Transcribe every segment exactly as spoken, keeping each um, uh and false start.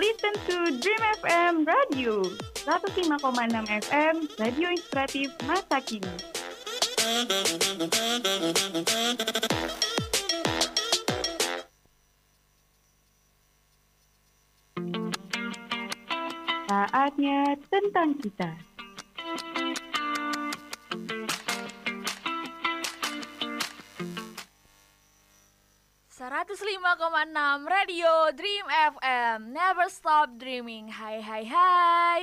Listen to Dream F M Radio seratus lima koma enam F M, radio inspiratif masa kini. Saatnya tentang kita. seratus lima koma enam Radio Dream F M, never stop dreaming. Hai hai hai,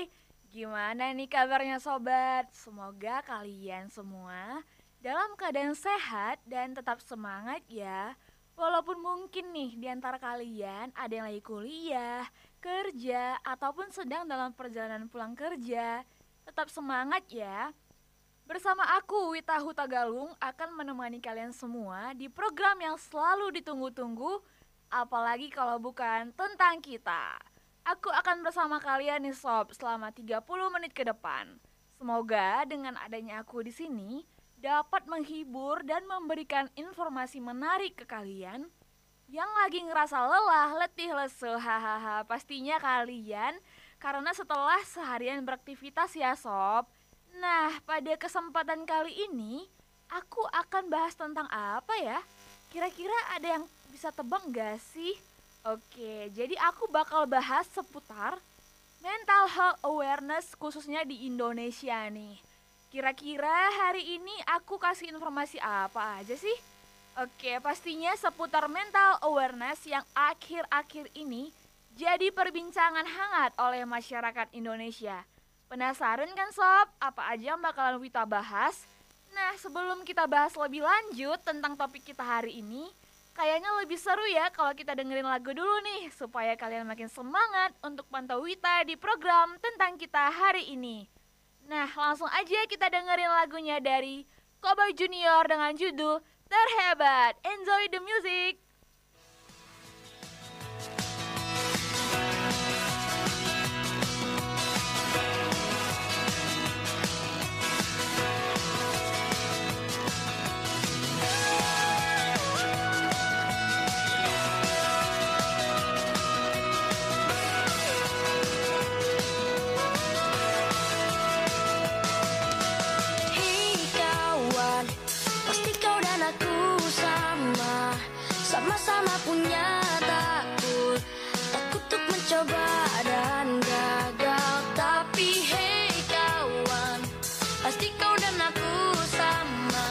gimana nih kabarnya sobat? Semoga kalian semua dalam keadaan sehat dan tetap semangat ya. Walaupun mungkin nih diantara kalian ada yang lagi kuliah, kerja, ataupun sedang dalam perjalanan pulang kerja, tetap semangat ya. Bersama aku, Wita Hutagalung, akan menemani kalian semua di program yang selalu ditunggu-tunggu, apalagi kalau bukan Tentang Kita. Aku akan bersama kalian nih sob selama tiga puluh menit ke depan. Semoga dengan adanya aku di sini dapat menghibur dan memberikan informasi menarik ke kalian yang lagi ngerasa lelah, letih, lesu, hahaha. Pastinya kalian, karena setelah seharian beraktivitas ya sob. Nah, pada kesempatan kali ini, aku akan bahas tentang apa ya? Kira-kira ada yang bisa tebak gak sih? Oke, jadi aku bakal bahas seputar mental health awareness khususnya di Indonesia nih. Kira-kira hari ini aku kasih informasi apa aja sih? Oke, pastinya seputar mental awareness yang akhir-akhir ini jadi perbincangan hangat oleh masyarakat Indonesia. Penasaran kan sob, apa aja yang bakalan Wita bahas? Nah, sebelum kita bahas lebih lanjut tentang topik kita hari ini, kayaknya lebih seru ya kalau kita dengerin lagu dulu nih, supaya kalian makin semangat untuk pantau Wita di program Tentang Kita hari ini. Nah, langsung aja kita dengerin lagunya dari Coboy Junior dengan judul Terhebat. Enjoy the music! Sama punya takut, takut untuk mencoba dan gagal. Tapi hei kawan, pasti kau dan aku sama,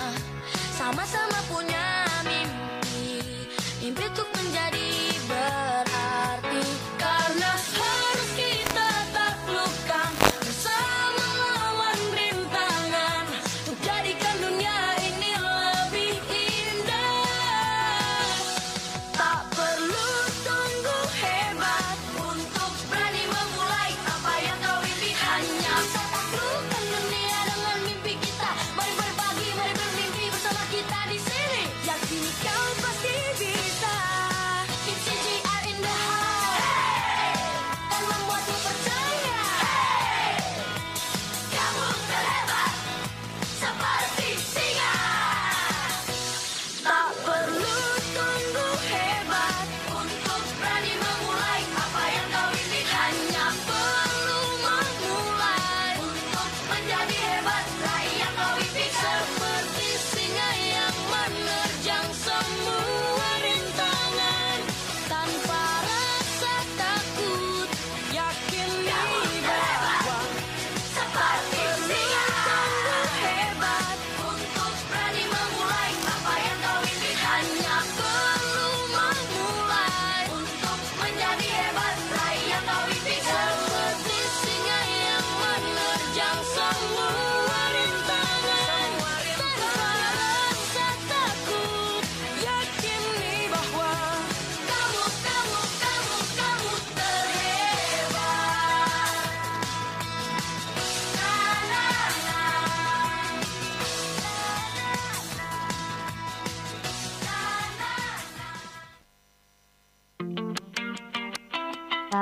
sama-sama punya mimpi, mimpi untuk menjadi berarti. Karena harus kita taklukkan, bersama lawan rintangan, untuk jadikan dunia ini lebih indah.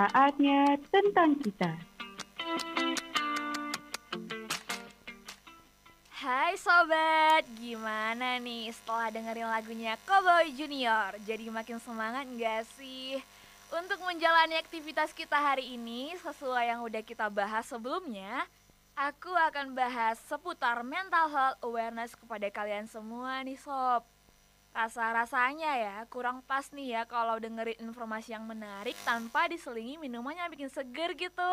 Saatnya Tentang Kita. Hai sobat, gimana nih setelah dengerin lagunya Coboy Junior? Jadi makin semangat gak sih untuk menjalani aktivitas kita hari ini? Sesuai yang udah kita bahas sebelumnya, aku akan bahas seputar mental health awareness kepada kalian semua nih sob. Rasa-rasanya ya kurang pas nih ya kalau dengerin informasi yang menarik tanpa diselingi minuman yang bikin seger gitu.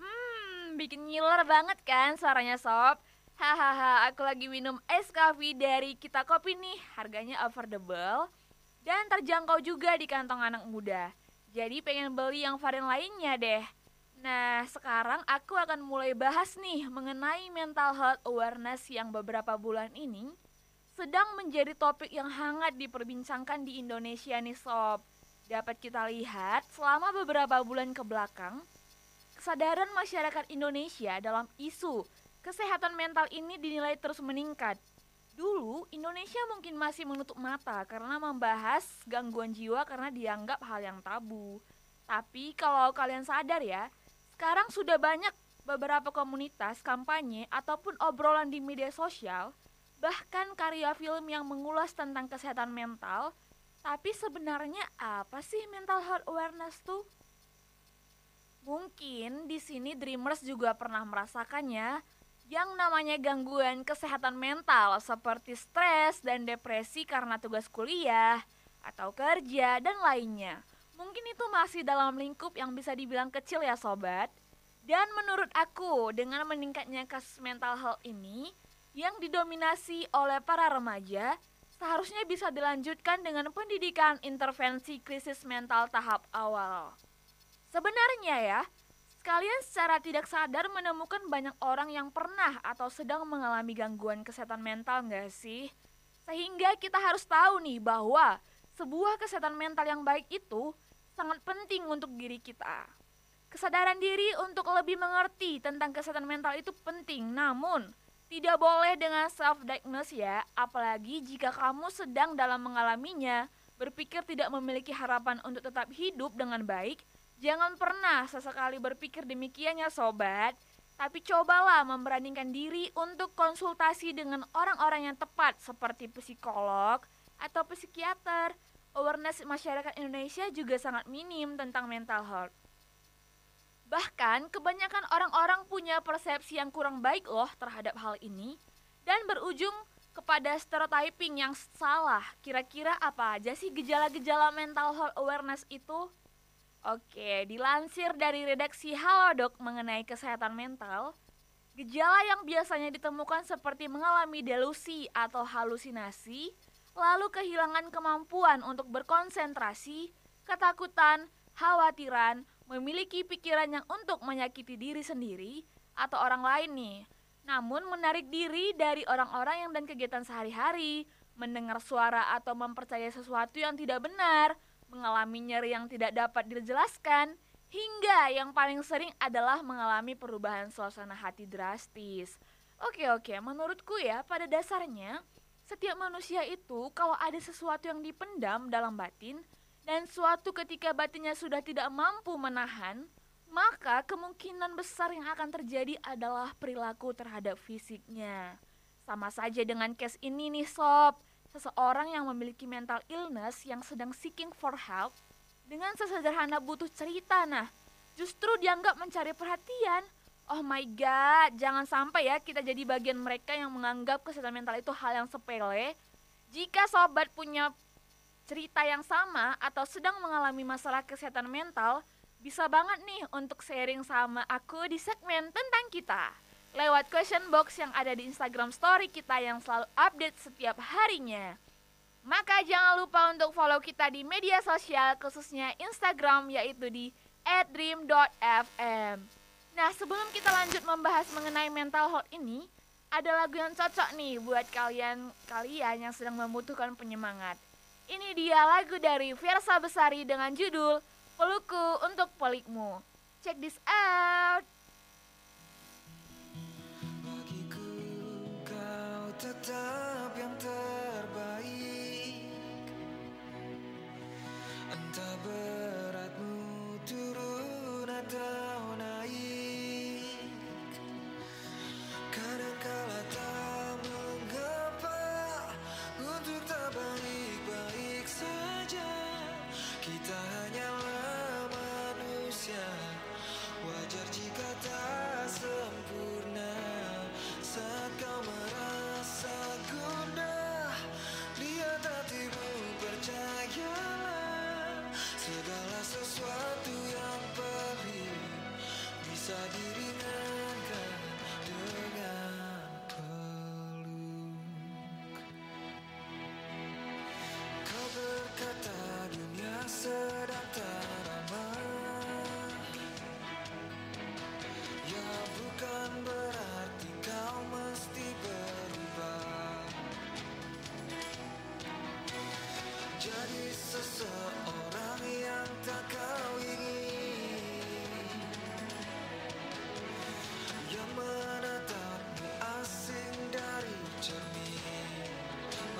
Hmm, bikin ngiler banget kan suaranya sob. Hahaha, aku lagi minum es kopi dari Kita Kopi nih. Harganya affordable dan terjangkau juga di kantong anak muda. Jadi pengen beli yang varian lainnya deh. Nah, sekarang aku akan mulai bahas nih mengenai mental health awareness yang beberapa bulan ini sedang menjadi topik yang hangat diperbincangkan di Indonesia nih sob. Dapat kita lihat selama beberapa bulan kebelakang, kesadaran masyarakat Indonesia dalam isu kesehatan mental ini dinilai terus meningkat. Dulu, Indonesia mungkin masih menutup mata karena membahas gangguan jiwa karena dianggap hal yang tabu. Tapi kalau kalian sadar ya, sekarang sudah banyak beberapa komunitas, kampanye, ataupun obrolan di media sosial, bahkan karya film yang mengulas tentang kesehatan mental. Tapi sebenarnya apa sih mental health awareness tuh? Mungkin di sini Dreamers juga pernah merasakannya. Yang namanya gangguan kesehatan mental seperti stres dan depresi karena tugas kuliah atau kerja dan lainnya. Mungkin itu masih dalam lingkup yang bisa dibilang kecil ya sobat. Dan menurut aku dengan meningkatnya kasus mental health ini yang didominasi oleh para remaja, seharusnya bisa dilanjutkan dengan pendidikan intervensi krisis mental tahap awal. Sebenarnya ya, kalian secara tidak sadar menemukan banyak orang yang pernah atau sedang mengalami gangguan kesehatan mental gak sih? Sehingga kita harus tahu nih bahwa sebuah kesehatan mental yang baik itu sangat penting untuk diri kita. Kesadaran diri untuk lebih mengerti tentang kesehatan mental itu penting, namun tidak boleh dengan self-diagnose ya, apalagi jika kamu sedang dalam mengalaminya, berpikir tidak memiliki harapan untuk tetap hidup dengan baik. Jangan pernah sesekali berpikir demikiannya sobat, tapi cobalah memberanikan diri untuk konsultasi dengan orang-orang yang tepat seperti psikolog atau psikiater. Awareness masyarakat Indonesia juga sangat minim tentang mental health. Bahkan kebanyakan orang-orang punya persepsi yang kurang baik loh terhadap hal ini dan berujung kepada stereotyping yang salah. Kira-kira apa aja sih gejala-gejala mental health awareness itu? Oke, dilansir dari redaksi Halodoc mengenai kesehatan mental, gejala yang biasanya ditemukan seperti mengalami delusi atau halusinasi, lalu kehilangan kemampuan untuk berkonsentrasi, ketakutan, khawatiran, memiliki pikiran yang untuk menyakiti diri sendiri atau orang lain nih. Namun menarik diri dari orang-orang yang dan kegiatan sehari-hari, mendengar suara atau mempercayai sesuatu yang tidak benar, mengalami nyeri yang tidak dapat dijelaskan, hingga yang paling sering adalah mengalami perubahan suasana hati drastis. Oke oke, menurutku ya pada dasarnya, setiap manusia itu kalau ada sesuatu yang dipendam dalam batin, dan suatu ketika batinnya sudah tidak mampu menahan, maka kemungkinan besar yang akan terjadi adalah perilaku terhadap fisiknya. Sama saja dengan case ini nih sob. Seseorang yang memiliki mental illness yang sedang seeking for help dengan sesederhana butuh cerita, nah justru dianggap mencari perhatian. Oh my god, jangan sampai ya kita jadi bagian mereka yang menganggap kesehatan mental itu hal yang sepele. Jika sobat punya cerita yang sama atau sedang mengalami masalah kesehatan mental, bisa banget nih untuk sharing sama aku di segmen Tentang Kita lewat question box yang ada di Instagram story kita yang selalu update setiap harinya. Maka jangan lupa untuk follow kita di media sosial khususnya Instagram, yaitu di at dream dot f m. Nah, sebelum kita lanjut membahas mengenai mental health ini, ada lagu yang cocok nih buat kalian-kalian yang sedang membutuhkan penyemangat. Ini dia lagu dari Fiersa Besari dengan judul Pelukku Untuk Pelikmu. Check this out! Tetap yang terbaik, entah beratmu turun atau naik, kadang kala tak Mencari seseorang yang tak kau ingin, yang menatapmu asing dari cermin.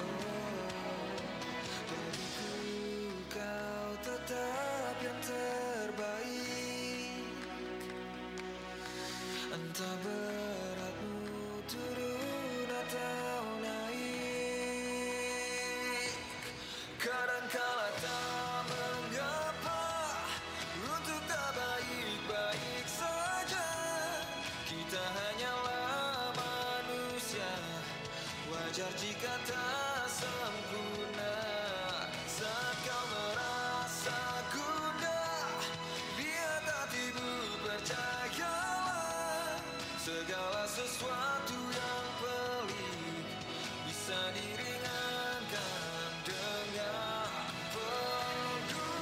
Oh, beriku kau tetap yang terbaik, entah beratmu turun atau jika tak sempurna. Saat kau merasa guna, biar hatimu percayalah, segala sesuatu yang pelik bisa diringankan dengan penuh.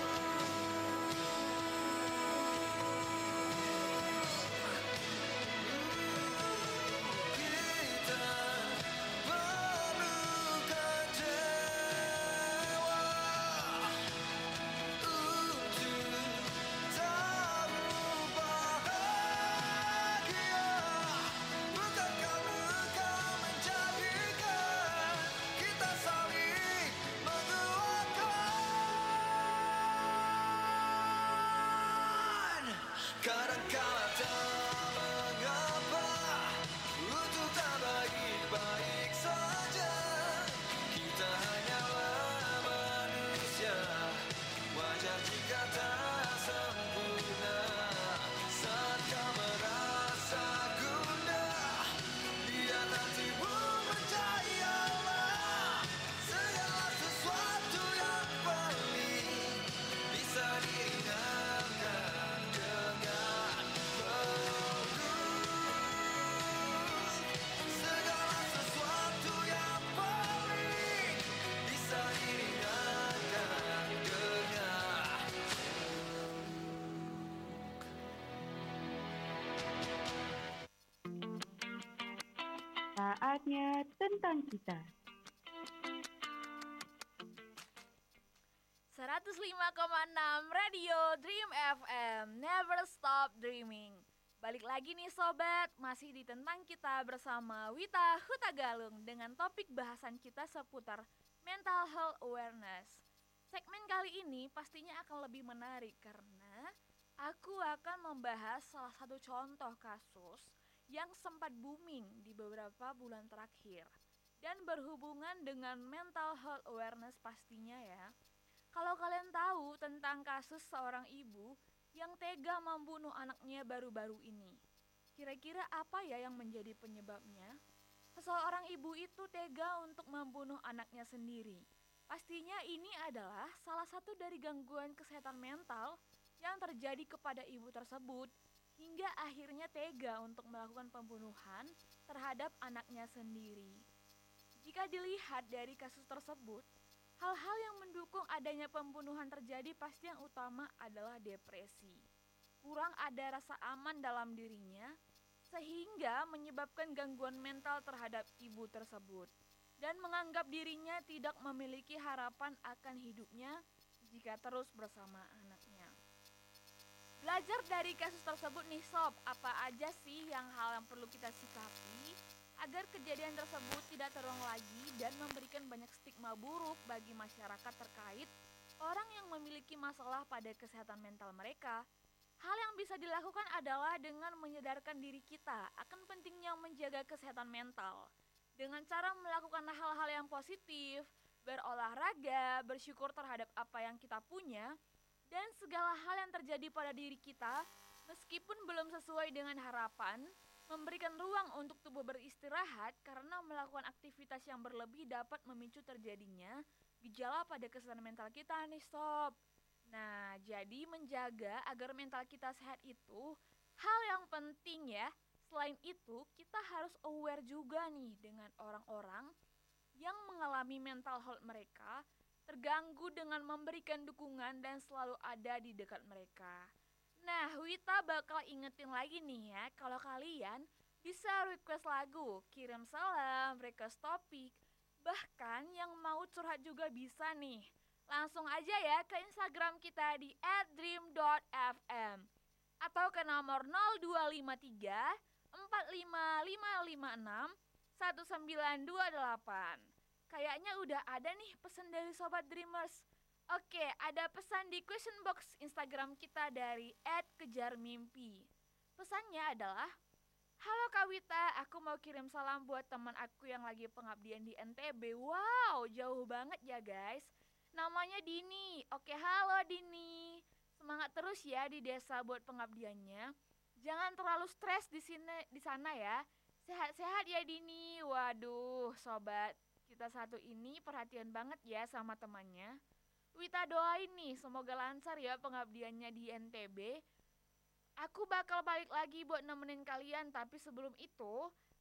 Kita saatnya tentang kita. seratus lima koma enam Radio Dream F M, never stop dreaming. Balik lagi nih sobat, masih di Tentang Kita bersama Wita Hutagalung dengan topik bahasan kita seputar mental health awareness. Segmen kali ini pastinya akan lebih menarik karena aku akan membahas salah satu contoh kasus yang sempat booming di beberapa bulan terakhir dan berhubungan dengan mental health awareness pastinya ya. Kalau kalian tahu tentang kasus seorang ibu yang tega membunuh anaknya baru-baru ini, kira-kira apa ya yang menjadi penyebabnya? Seseorang ibu itu tega untuk membunuh anaknya sendiri. Pastinya ini adalah salah satu dari gangguan kesehatan mental yang terjadi kepada ibu tersebut, hingga akhirnya tega untuk melakukan pembunuhan terhadap anaknya sendiri. Jika dilihat dari kasus tersebut, hal-hal yang mendukung adanya pembunuhan terjadi pasti yang utama adalah depresi. Kurang ada rasa aman dalam dirinya, sehingga menyebabkan gangguan mental terhadap ibu tersebut, dan menganggap dirinya tidak memiliki harapan akan hidupnya jika terus bersama anaknya. Belajar dari kasus tersebut nih sob, apa aja sih yang hal yang perlu kita sikapi agar kejadian tersebut tidak terulang lagi dan memberikan banyak stigma buruk bagi masyarakat terkait orang yang memiliki masalah pada kesehatan mental mereka. Hal yang bisa dilakukan adalah dengan menyadarkan diri kita akan pentingnya menjaga kesehatan mental dengan cara melakukan hal-hal yang positif, berolahraga, bersyukur terhadap apa yang kita punya, dan segala hal yang terjadi pada diri kita, meskipun belum sesuai dengan harapan, memberikan ruang untuk tubuh beristirahat karena melakukan aktivitas yang berlebih dapat memicu terjadinya gejala pada kesehatan mental kita nih sob. Nah, jadi menjaga agar mental kita sehat itu hal yang penting ya. Selain itu, kita harus aware juga nih dengan orang-orang yang mengalami mental health mereka terganggu dengan memberikan dukungan dan selalu ada di dekat mereka. Nah, Wita bakal ingetin lagi nih ya, kalau kalian bisa request lagu, kirim salam, request topik, bahkan yang mau curhat juga bisa nih. Langsung aja ya ke Instagram kita di at dream dot f m atau ke nomor nol dua lima tiga empat lima lima lima enam satu sembilan dua delapan. Kayaknya udah ada nih pesan dari Sobat Dreamers. Oke, ada pesan di question box Instagram kita dari at kejar mimpi. Pesannya adalah, halo Kak Wita, aku mau kirim salam buat teman aku yang lagi pengabdian di N T B. Wow, jauh banget ya guys. Namanya Dini. Oke, halo Dini. Semangat terus ya di desa buat pengabdiannya. Jangan terlalu stres di sini di sana ya. Sehat-sehat ya Dini. Waduh, sobat kita satu ini perhatian banget ya sama temannya. Wita doain nih, semoga lancar ya pengabdiannya di N T B. Aku bakal balik lagi buat nemenin kalian, tapi sebelum itu,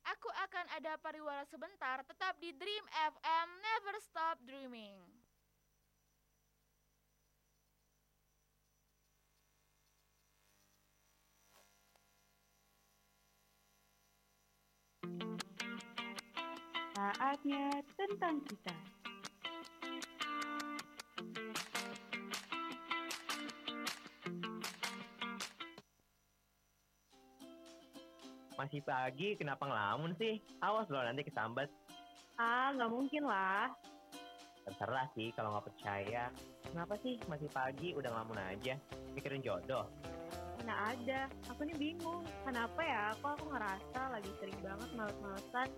aku akan ada pariwara sebentar, tetap di Dream F M, never stop dreaming. Saatnya tentang kita. Masih pagi, kenapa ngelamun sih? Awas loh nanti kesambat. Ah, nggak mungkin lah. Terserah sih kalau nggak percaya. Kenapa sih masih pagi udah ngelamun aja? Mikirin jodoh. Mana ada, aku nih bingung. Kenapa ya, kok aku ngerasa lagi sering banget males-malesan.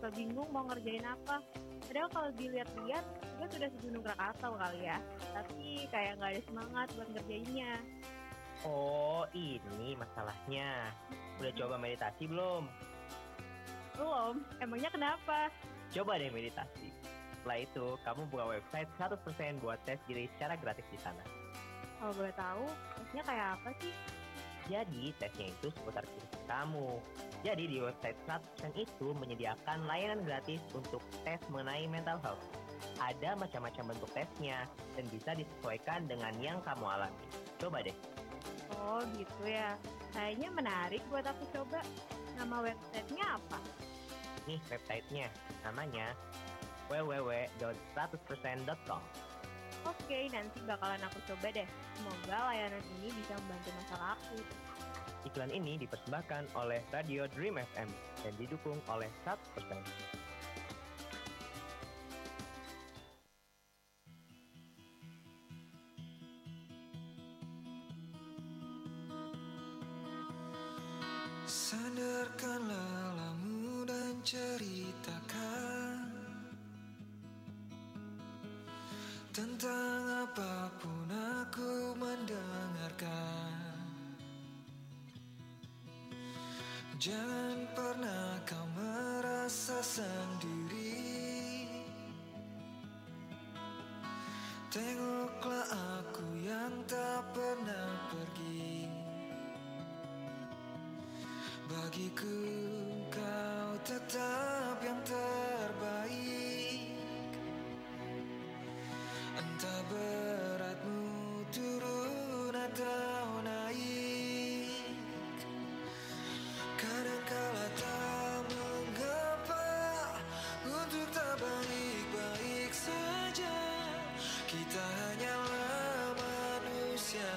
Gak bingung mau ngerjain apa. Padahal kalau dilihat-lihat gue sudah segunung Krakatau kali ya, tapi kayak gak ada semangat buat ngerjainnya. Oh ini masalahnya. Udah coba meditasi belum? Belum, emangnya kenapa? Coba deh meditasi. Setelah itu kamu buka website seratus persen buat tes diri secara gratis di sana. Kalau boleh tahu, tesnya kayak apa sih? Jadi tesnya itu seputar diri kamu. Jadi di website seratus persen itu menyediakan layanan gratis untuk tes mengenai mental health. Ada macam-macam bentuk tesnya dan bisa disesuaikan dengan yang kamu alami. Coba deh. Oh gitu ya. Kayaknya menarik buat aku coba. Nama websitenya apa? Nih websitenya. Namanya double-u double-u double-u dot seratus persen dot com. Oke, nanti bakalan aku coba deh. Semoga layanan ini bisa membantu masalah aku. Iklan ini dipersembahkan oleh Radio Dream F M dan didukung oleh seratus persen. Sandarkan lelamu dan ceritakan tentang apapun aku mendengarkan. Jangan pernah kau merasa sendiri. Tengoklah aku yang tak pernah pergi. Bagiku kau tetap yang terbaik. Entah beratmu turun atau naik. Kadangkala tak mengapa untuk tak baik-baik saja. Kita hanyalah manusia,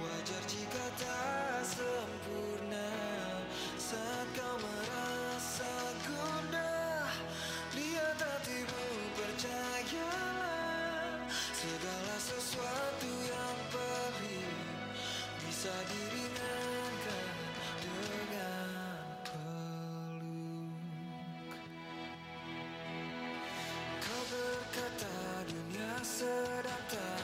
wajar jika tak sempurna. Saat kau merasa gundah, lihat hatimu, percayalah. Segala sesuatu yang perih bisa diringankan dengan peluk. Kau berkata dunia sedang tak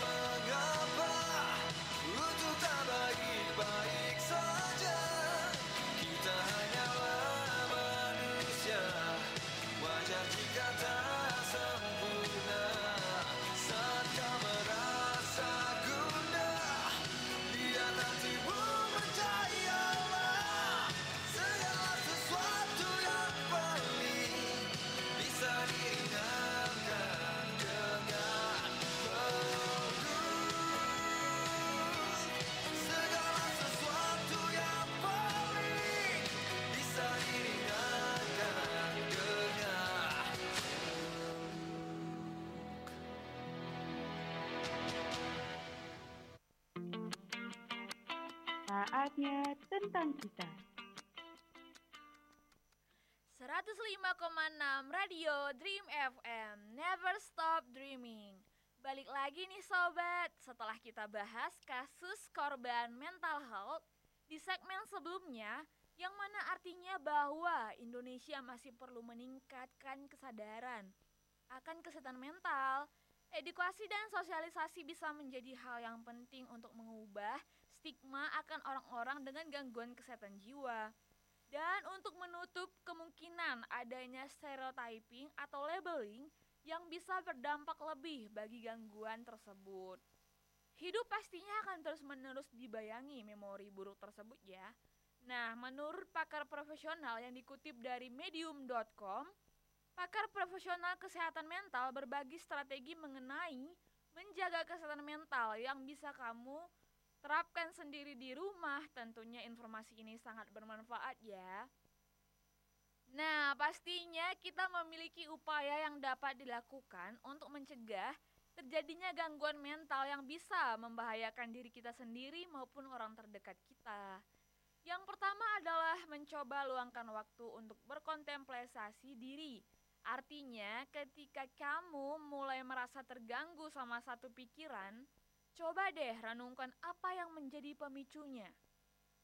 mengapa untuk tak baik-baik saja. Kita hanyalah manusia, wajar jika tak sempurna. Saat kau merasa gundah, biar hatimu percayalah segala sesuatu yang paling bisa diingatkan. Saatnya tentang kita. seratus lima koma enam Radio Dream F M, never stop dreaming. Balik lagi nih sobat, setelah kita bahas kasus korban mental health di segmen sebelumnya, yang mana artinya bahwa Indonesia masih perlu meningkatkan kesadaran akan kesehatan mental. Edukasi dan sosialisasi bisa menjadi hal yang penting untuk mengubah stigma akan orang-orang dengan gangguan kesehatan jiwa. Dan untuk menutup kemungkinan adanya stereotyping atau labeling yang bisa berdampak lebih bagi gangguan tersebut. Hidup pastinya akan terus-menerus dibayangi memori buruk tersebut ya. Nah, menurut pakar profesional yang dikutip dari medium dot com, pakar profesional kesehatan mental berbagi strategi mengenai menjaga kesehatan mental yang bisa kamu terapkan sendiri di rumah. Tentunya informasi ini sangat bermanfaat ya. Nah, pastinya kita memiliki upaya yang dapat dilakukan untuk mencegah terjadinya gangguan mental yang bisa membahayakan diri kita sendiri maupun orang terdekat kita. Yang pertama adalah mencoba luangkan waktu untuk berkontemplasi diri. Artinya, ketika kamu mulai merasa terganggu sama satu pikiran, coba deh renungkan apa yang menjadi pemicunya.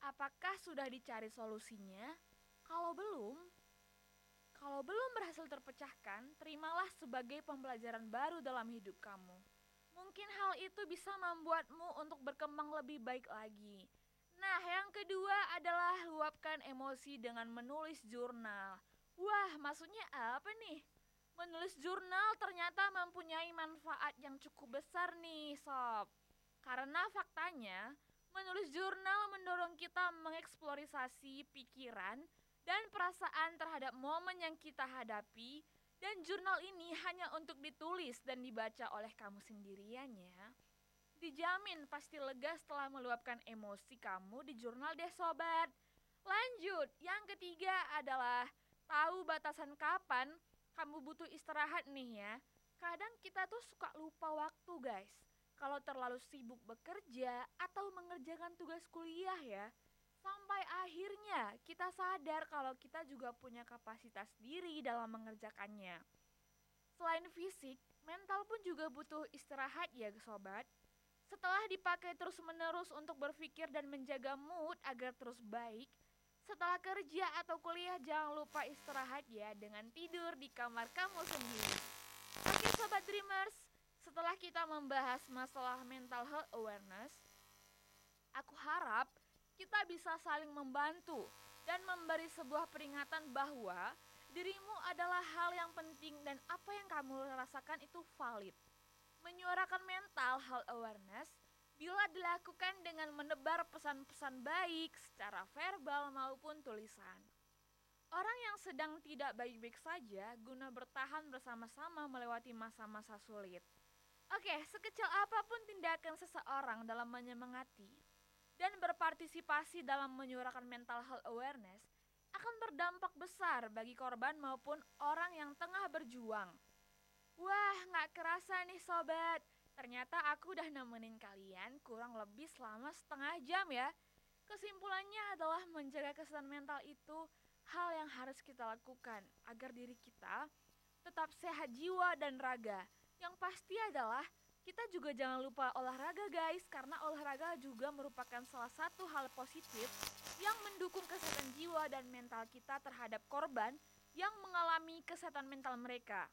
Apakah sudah dicari solusinya? Kalau belum, kalau belum berhasil terpecahkan, terimalah sebagai pembelajaran baru dalam hidup kamu. Mungkin hal itu bisa membuatmu untuk berkembang lebih baik lagi. Nah, yang kedua adalah luapkan emosi dengan menulis jurnal. Wah, maksudnya apa nih? Menulis jurnal ternyata mempunyai manfaat yang cukup besar nih, sob. Karena faktanya, menulis jurnal mendorong kita mengeksplorisasi pikiran dan perasaan terhadap momen yang kita hadapi. Dan jurnal ini hanya untuk ditulis dan dibaca oleh kamu sendirian ya. Dijamin pasti lega setelah meluapkan emosi kamu di jurnal deh, sobat. Lanjut, yang ketiga adalah tahu batasan kapan kamu butuh istirahat nih ya. Kadang kita tuh suka lupa waktu guys. Kalau terlalu sibuk bekerja atau mengerjakan tugas kuliah ya. Sampai akhirnya kita sadar kalau kita juga punya kapasitas diri dalam mengerjakannya. Selain fisik, mental pun juga butuh istirahat ya sobat. Setelah dipakai terus-menerus untuk berpikir dan menjaga mood agar terus baik, setelah kerja atau kuliah jangan lupa istirahat ya dengan tidur di kamar kamu sendiri. Oke sobat dreamers, setelah kita membahas masalah mental health awareness, aku harap kita bisa saling membantu dan memberi sebuah peringatan bahwa dirimu adalah hal yang penting dan apa yang kamu rasakan itu valid. Menyuarakan mental health awareness bila dilakukan dengan menebar pesan-pesan baik secara verbal maupun tulisan. Orang yang sedang tidak baik-baik saja guna bertahan bersama-sama melewati masa-masa sulit. Oke, sekecil apapun tindakan seseorang dalam menyemangati dan berpartisipasi dalam menyuarakan mental health awareness akan berdampak besar bagi korban maupun orang yang tengah berjuang. Wah, gak kerasa nih sobat. Ternyata aku udah nemenin kalian kurang lebih selama setengah jam ya. Kesimpulannya adalah menjaga kesehatan mental itu hal yang harus kita lakukan agar diri kita tetap sehat jiwa dan raga. Yang pasti adalah kita juga jangan lupa olahraga guys, karena olahraga juga merupakan salah satu hal positif yang mendukung kesehatan jiwa dan mental kita terhadap korban yang mengalami kesehatan mental mereka.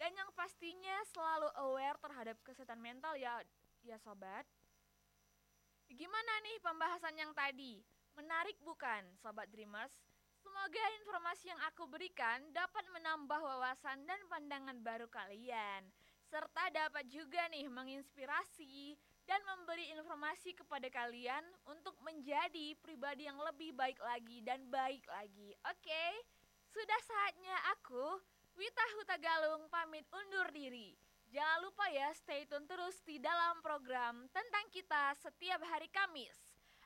Dan yang pastinya selalu aware terhadap kesehatan mental ya, ya sobat. Gimana nih pembahasan yang tadi? Menarik bukan, sobat Dreamers? Semoga informasi yang aku berikan dapat menambah wawasan dan pandangan baru kalian, serta dapat juga nih menginspirasi dan memberi informasi kepada kalian untuk menjadi pribadi yang lebih baik lagi dan baik lagi. Oke, sudah saatnya aku, Wita Hutagalung, pamit undur diri. Jangan lupa ya, stay tune terus di dalam program Tentang Kita setiap hari Kamis.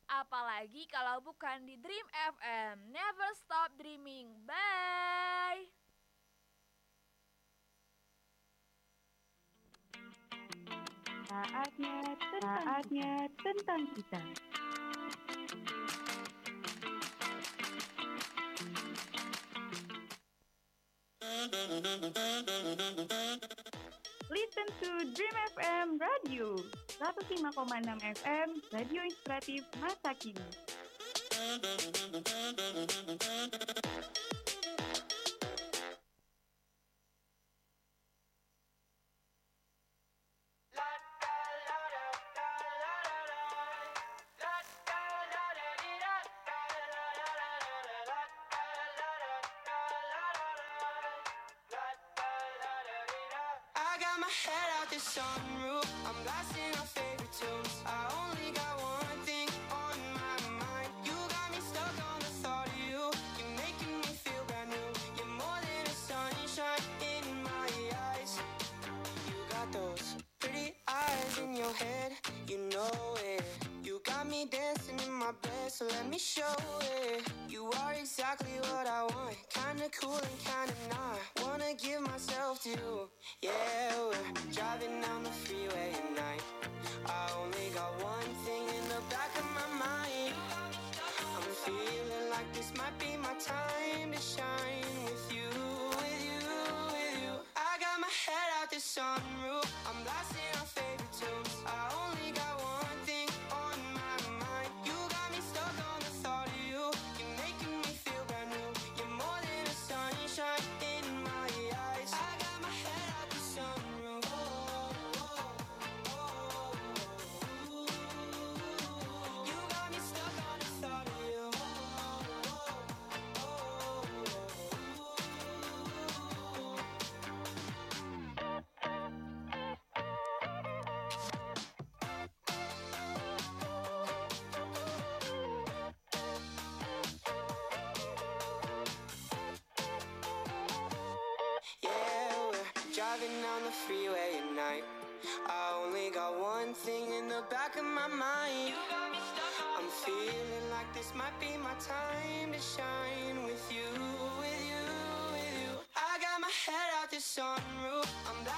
Apalagi kalau bukan di Dream F M. Never stop dreaming. Bye. Saatnya tentang, saatnya tentang kita. Listen to Dream F M Radio seratus lima koma enam F M, radio inspiratif masa kini. So let me show it. You are exactly what I want. Kinda cool and kinda not. Wanna give myself to you. Yeah, we're driving down the freeway at night. I only got one thing in the back of my mind. I'm feeling like this might be my time to shine with you, with you, with you. I got my head out the sunroof. I'm blasting our favorite tunes. I only got one thing. Freeway at night. I only got one thing in the back of my mind. You got me stuck on I'm feeling like this might be my time to shine with you, with you, with you. I got my head out the sunroof.